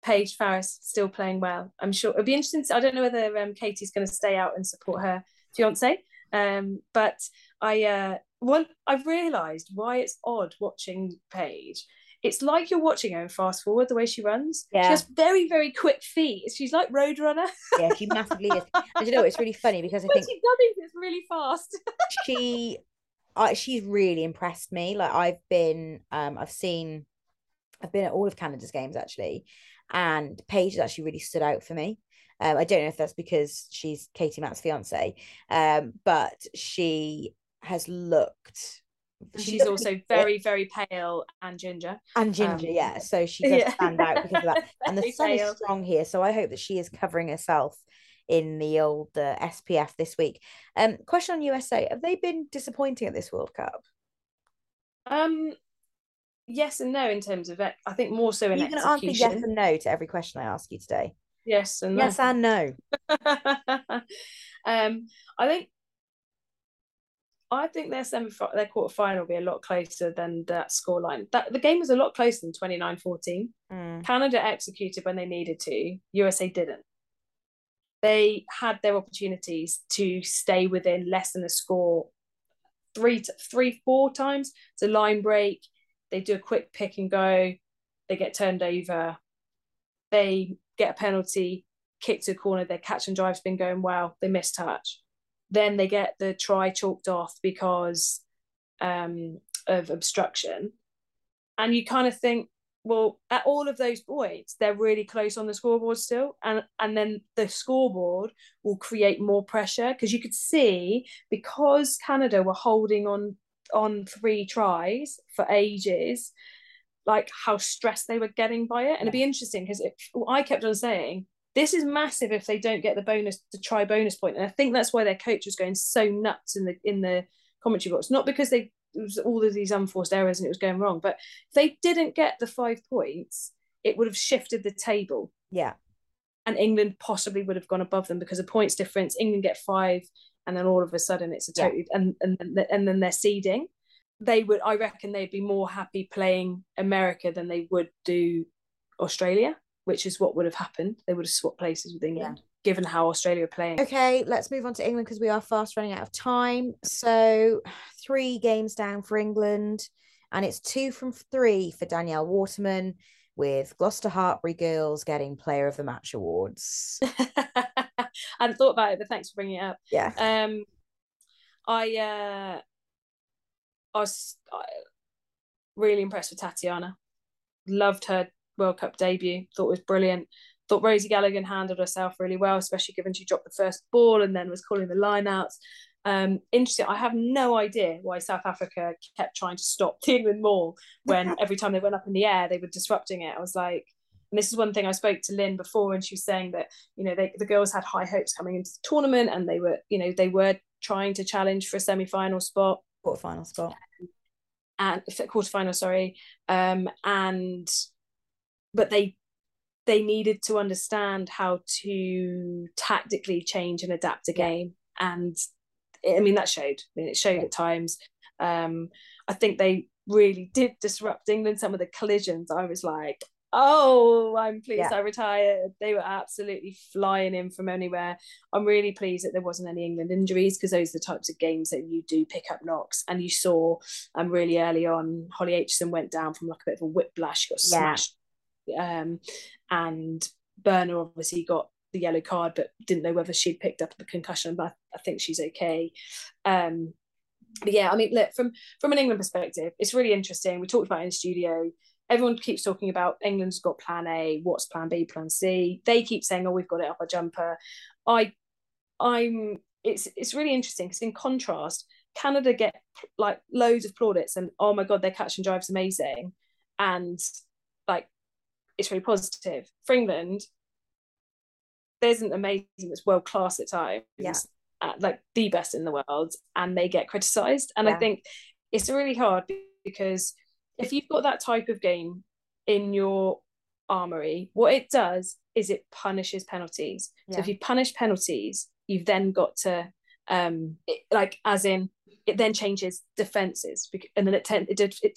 Paige Farris still playing well. I'm sure it'll be interesting. I don't know whether Katie's going to stay out and support her fiance, but I've realised why it's odd watching Paige. It's like you're watching her and fast forward the way she runs. Yeah. She has very, very quick feet. She's like Roadrunner. Yeah, she massively is. And you know, it's really funny because when I think she does it, it's really fast. She's really impressed me. Like I've been at all of Canada's games actually, and Paige has actually really stood out for me. I don't know if that's because she's Katie Matt's fiance, but she has looked. She's also very, very pale and ginger. Yeah. So she does stand out because of that. And the sun is strong here, so I hope that she is covering herself in the old SPF this week. Question on USA: have they been disappointing at this World Cup? Yes and no in terms of it. I think more so in execution. You can answer yes and no to every question I ask you today. Yes and no. Yes and no. I think their quarterfinal will be a lot closer than that scoreline. That the game was a lot closer than 29-14. Canada executed when they needed to. USA didn't. They had their opportunities to stay within less than a score three, four times. It's a line break. They do a quick pick and go. They get turned over. They get a penalty, kick to a corner. Their catch and drive's been going well. They miss touch. Then they get the try chalked off because of obstruction. And you kind of think, well, at all of those points, they're really close on the scoreboard still. And then the scoreboard will create more pressure because you could see, because Canada were holding on three tries for ages, like how stressed they were getting by it. And it'd be interesting because I kept on saying, this is massive if they don't get the try bonus point. And I think that's why their coach was going so nuts in the commentary box, not because it was all of these unforced errors and it was going wrong, but if they didn't get the 5 points, it would have shifted the table. Yeah. And England possibly would have gone above them because of points difference. England get 5, and then all of a sudden it's a totally and then they're seeding. I reckon they'd be more happy playing America than they would do Australia, which is what would have happened. They would have swapped places with England, given how Australia are playing. Okay, let's move on to England because we are fast running out of time. So 3 games down for England, and it's 2 from 3 for Danielle Waterman, with Gloucester Hartbury girls getting Player of the Match awards. I hadn't thought about it, but thanks for bringing it up. Yeah. I was really impressed with Tatiana. Loved her World Cup debut. Thought it was brilliant. Thought Rosie Gallagher handled herself really well, especially given she dropped the first ball and then was calling the lineouts. Interesting. I have no idea why South Africa kept trying to stop England more when every time they went up in the air, they were disrupting it. I was like, and this is one thing I spoke to Lynn before, and she was saying that, you know, the girls had high hopes coming into the tournament, and they were trying to challenge for a quarterfinal spot, and quarterfinal. Sorry, but they needed to understand how to tactically change and adapt a game. And I mean, that showed. I mean, it showed at times. I think they really did disrupt England. Some of the collisions, I was like, oh, I'm pleased I retired. They were absolutely flying in from anywhere. I'm really pleased that there wasn't any England injuries, because those are the types of games that you do pick up knocks. And you saw really early on, Holly Aitchison went down from like a bit of a whiplash, got smashed. And Berner obviously got the yellow card, but didn't know whether she'd picked up the concussion, but I think she's okay. But yeah, I mean, look, from an England perspective, it's really interesting. We talked about it in the studio. Everyone keeps talking about England's got plan A, what's plan B, plan C. They keep saying, oh, we've got it up our jumper. It's really interesting because in contrast, Canada get like loads of plaudits and, oh my God, their catch and drive's amazing. And like, it's really positive. For England, there isn't amazing, it's world class at times, like the best in the world, and they get criticised. And I think it's really hard because if you've got that type of game in your armoury, what it does is it punishes penalties. Yeah. So if you punish penalties, you've then got to, it then changes defences, and then it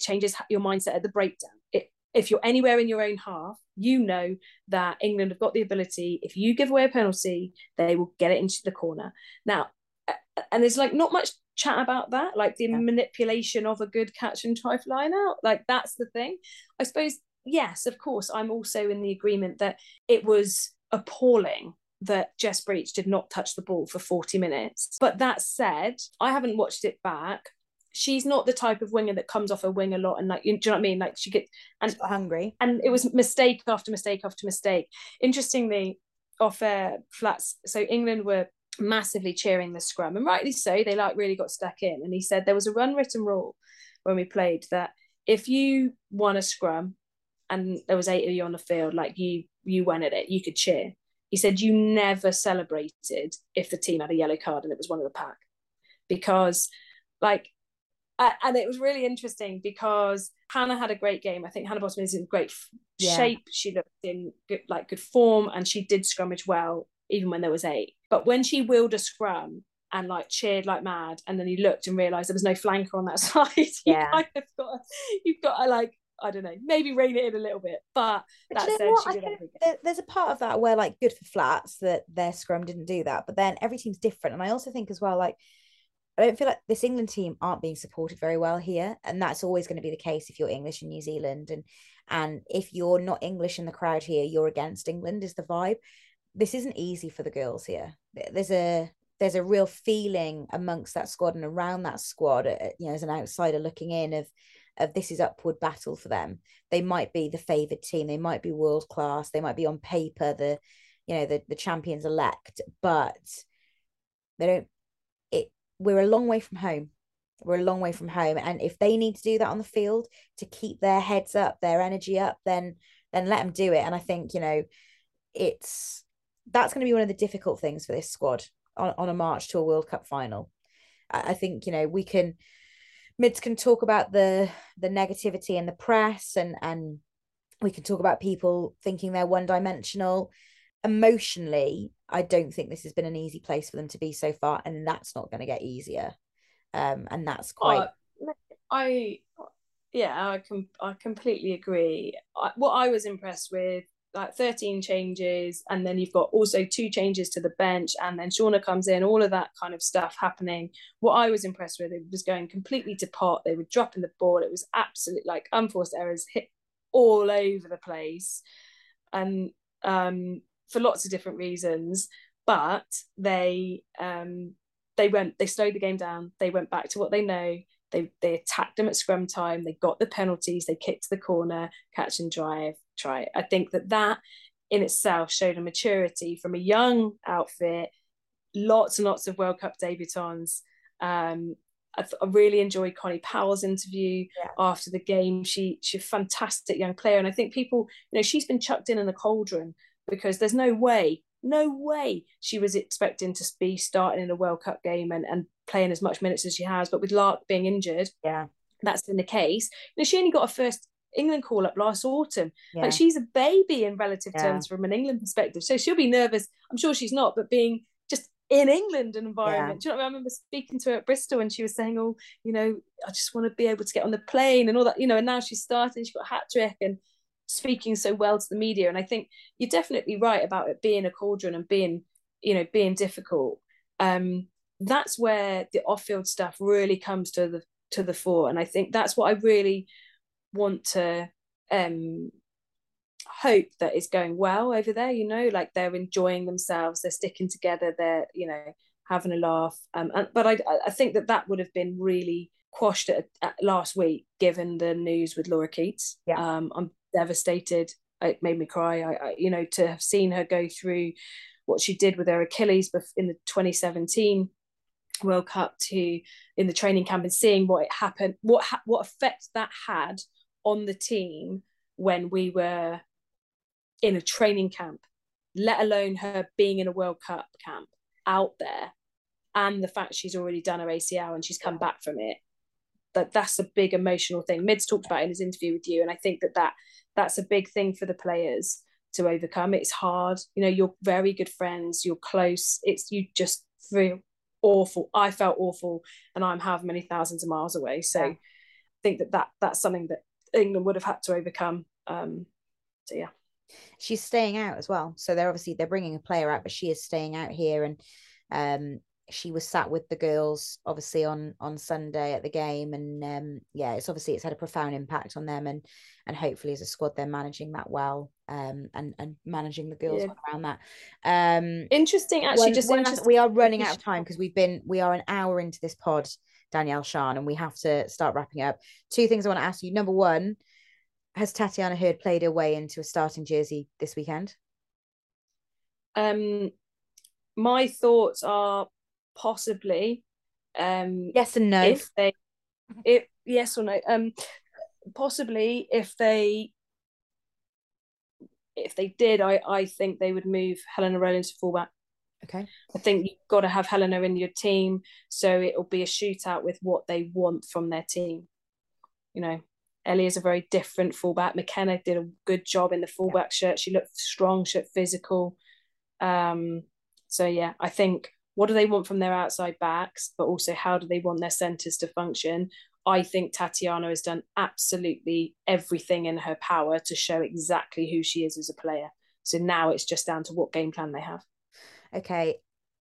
changes your mindset at the breakdown. It if you're anywhere in your own half, you know that England have got the ability, if you give away a penalty, they will get it into the corner. Now, and there's like not much chat about that, like the manipulation of a good catch and try for line out. Like, that's the thing. I suppose, yes, of course, I'm also in the agreement that it was appalling that Jess Breach did not touch the ball for 40 minutes. But that said, I haven't watched it back. She's not the type of winger that comes off her wing a lot and, like, do you know what I mean? Like, she gets and hungry. And it was mistake after mistake after mistake. Interestingly, off flats, so England were massively cheering the scrum, and rightly so. They like really got stuck in, and he said there was a run written rule when we played that if you won a scrum and there was 8 of you on the field, like you won at it, you could cheer. He said you never celebrated if the team had a yellow card and it was one of the pack, because like, and it was really interesting because Hannah had a great game. I think Hannah Bottom is in great shape. She looked in good form, and she did scrummage well even when there was 8. But when she wheeled a scrum and like cheered like mad, and then he looked and realised there was no flanker on that side, you've got to like, I don't know, maybe rein it in a little bit. But that said, she did everything. There's a part of that where, like, good for flats that their scrum didn't do that, but then everything's different. And I also think as well, like, I don't feel like this England team aren't being supported very well here, and that's always going to be the case if you're English in New Zealand, and if you're not English in the crowd here, you're against England is the vibe. This isn't easy for the girls here. There's a real feeling amongst that squad and around that squad, you know, as an outsider looking in, of this is upward battle for them. They might be the favoured team, they might be world class, they might be on paper the champions elect, but they don't. We're a long way from home. We're a long way from home, and if they need to do that on the field to keep their heads up, their energy up, then let them do it. And I think, you know, that's going to be one of the difficult things for this squad on a march to a World Cup final. I think, you know, Mids can talk about the negativity in the press, and we can talk about people thinking they're one-dimensional. Emotionally, I don't think this has been an easy place for them to be so far, and that's not going to get easier. And that's quite... I completely agree. What I was impressed with, like 13 changes, and then you've got also 2 changes to the bench, and then Shauna comes in, all of that kind of stuff happening. What I was impressed with, it was going completely to pot. They were dropping the ball. It was absolutely like unforced errors hit all over the place, and for lots of different reasons. But they slowed the game down. They went back to what they know. They attacked them at scrum time. They got the penalties. They kicked the corner, catch and drive, try it. I think that in itself showed a maturity from a young outfit, lots and lots of World Cup debutants. I really enjoyed Connie Powell's interview after the game. She's a fantastic young player. And I think people, you know, she's been chucked in the cauldron because there's no way she was expecting to be starting in a World Cup game and playing as much minutes as she has. But with Lark being injured, that's been the case. You know, she only got her first England call-up last autumn. Like, she's a baby in relative terms from an England perspective. So she'll be nervous. I'm sure she's not, but being just in England, an environment. Do you know what I mean? I remember speaking to her at Bristol and she was saying, oh, you know, I just want to be able to get on the plane and all that, you know, and now she's starting, she's got a hat trick and speaking so well to the media. And I think you're definitely right about it being a cauldron and being difficult. That's where the off-field stuff really comes to the fore. And I think that's what I really want to hope that it's going well over there, you know, like they're enjoying themselves, they're sticking together, they're, you know, having a laugh. But I think that would have been really quashed at last week, given the news with Laura Keats. I'm devastated. It made me cry. I you know, to have seen her go through what she did with her Achilles in the 2017 World Cup to in the training camp, and seeing what it happened, what effect that had on the team when we were in a training camp, let alone her being in a World Cup camp out there, and the fact she's already done her ACL and she's come back from it. But that's a big emotional thing. Mids talked about it in his interview with you, and I think that's a big thing for the players to overcome. It's hard. You know, you're very good friends, you're close. You just feel awful. I felt awful, and I'm however many thousands of miles away. So I think that's something that England would have had to overcome So yeah, she's staying out as well. So they're bringing a player out, but she is staying out here. And she was sat with the girls obviously on Sunday at the game, and yeah, it's had a profound impact on them, and hopefully as a squad they're managing that well, and managing the girls around that. Interesting, actually. We are running out of time because we are an hour into this pod, Danielle Shan, and we have to start wrapping up. Two things I want to ask you. Number one, has Tatiana Hurd played her way into a starting jersey this weekend? My thoughts are possibly. Yes and no. Yes or no. Possibly if they did, I think they would move Helena Rowland to fullback. Okay. I think you've got to have Helena in your team, so it'll be a shootout with what they want from their team. You know, Ellie is a very different fullback. McKenna did a good job in the fullback shirt. She looked strong, she looked physical. So yeah, I think, what do they want from their outside backs, but also how do they want their centres to function? I think Tatiana has done absolutely everything in her power to show exactly who she is as a player. So now it's just down to what game plan they have. Okay,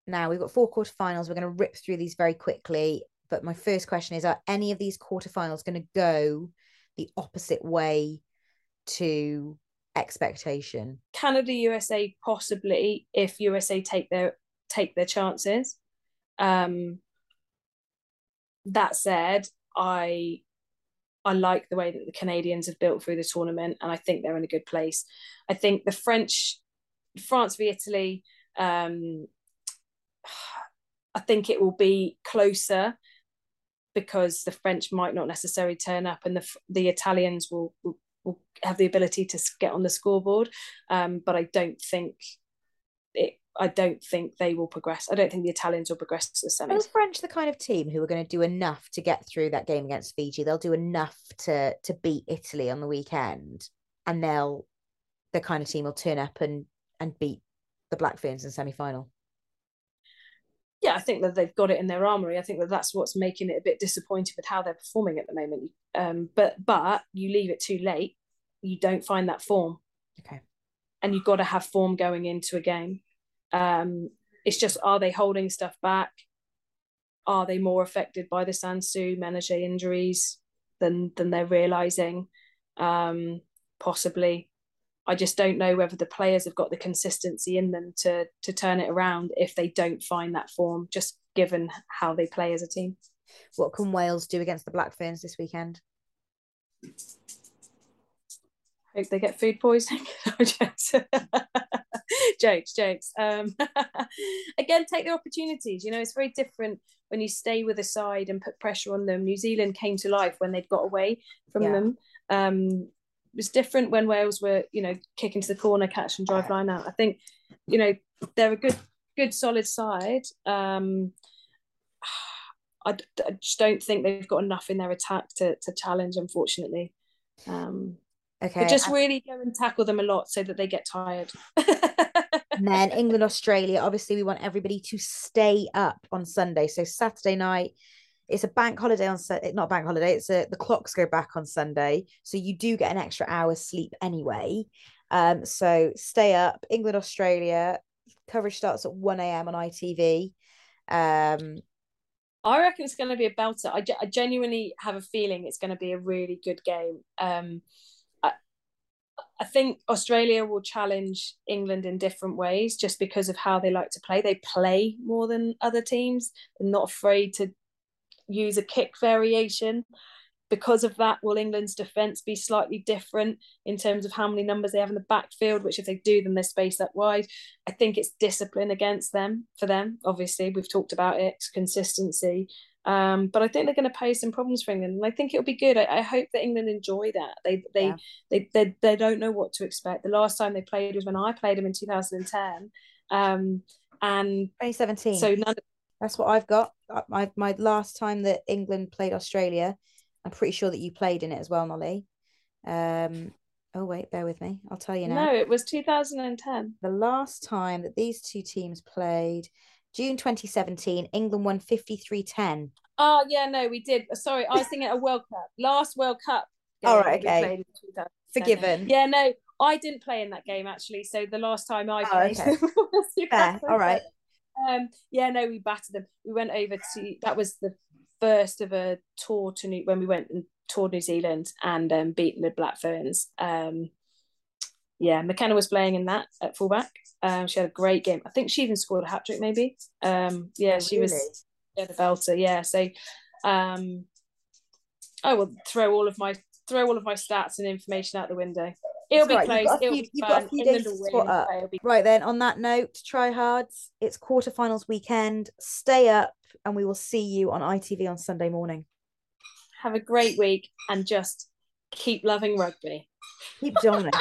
now we've got 4 quarterfinals. We're going to rip through these very quickly. But my first question is, are any of these quarterfinals going to go the opposite way to expectation? Canada, USA, possibly, if USA take their chances. That said, I like the way that the Canadians have built through the tournament, and I think they're in a good place. I think the France v Italy, I think it will be closer because the French might not necessarily turn up, and the Italians will have the ability to get on the scoreboard. But I don't think they will progress. I don't think the Italians will progress to the semis. Are the French the kind of team who are going to do enough to get through that game against Fiji? They'll do enough to beat Italy on the weekend, and the kind of team will turn up and beat the Black Ferns in semi-final. Yeah, I think that they've got it in their armoury. I think that that's what's making it a bit disappointing with how they're performing at the moment. But you leave it too late, you don't find that form. Okay. And you've got to have form going into a game. It's just, are they holding stuff back? Are they more affected by the Sansouce, Ménager injuries than they're realising? Possibly. I just don't know whether the players have got the consistency in them to turn it around if they don't find that form, just given how they play as a team. What can Wales do against the Black Ferns this weekend? Hope they get food poisoning. Jokes. Again, take the opportunities. You know, it's very different when you stay with a side and put pressure on them. New Zealand came to life when they'd got away from them. It was different when Wales were, you know, kick into the corner, catch and drive line out. I think, you know, they're a good solid side. I just don't think they've got enough in their attack to challenge, unfortunately. Okay. But just really go and tackle them a lot so that they get tired. And then England, Australia. Obviously, we want everybody to stay up on Sunday. So Saturday night, it's a bank holiday on Sunday. Not bank holiday. The clocks go back on Sunday, so you do get an extra hour's sleep anyway. So stay up. England, Australia. Coverage starts at 1 a.m. on ITV. I reckon it's going to be a belter. I genuinely have a feeling it's going to be a really good game. I think Australia will challenge England in different ways just because of how they like to play. They play more than other teams. They're not afraid to use a kick variation. Because of that, will England's defence be slightly different in terms of how many numbers they have in the backfield, which if they do, then they're spaced up wide. I think it's discipline against them, for them. Obviously, we've talked about it, consistency. But I think they're going to pose some problems for England, and I think it'll be good. I hope that England enjoy that. They don't know what to expect. The last time they played was when I played them in 2010, and 2017. So that's what I've got. My last time that England played Australia, I'm pretty sure that you played in it as well, Molly. Oh wait, bear with me. I'll tell you now. No, it was 2010. The last time that these two teams played. June 2017, England won 53-10. Oh, yeah, no, we did. Sorry, I was thinking at a World Cup. Last World Cup. All right, okay. forgiven. Yeah, no, I didn't play in that game actually. So the last time I played, okay. Fair. All right. Yeah, no, we battered them. We went over to, that was the first of a tour to when we went and toured New Zealand and beat the Black Ferns. Yeah, McKenna was playing in that at fullback. She had a great game. I think she even scored a hat trick, maybe. Yeah, oh, she really? Was yeah, the belter. Yeah, so I will throw all of my stats and information out the window. It'll be close. You've got a few days to spot up. Right then, on that note, tryhards, it's quarterfinals weekend. Stay up, and we will see you on ITV on Sunday morning. Have a great week, and just keep loving rugby. Keep dominating.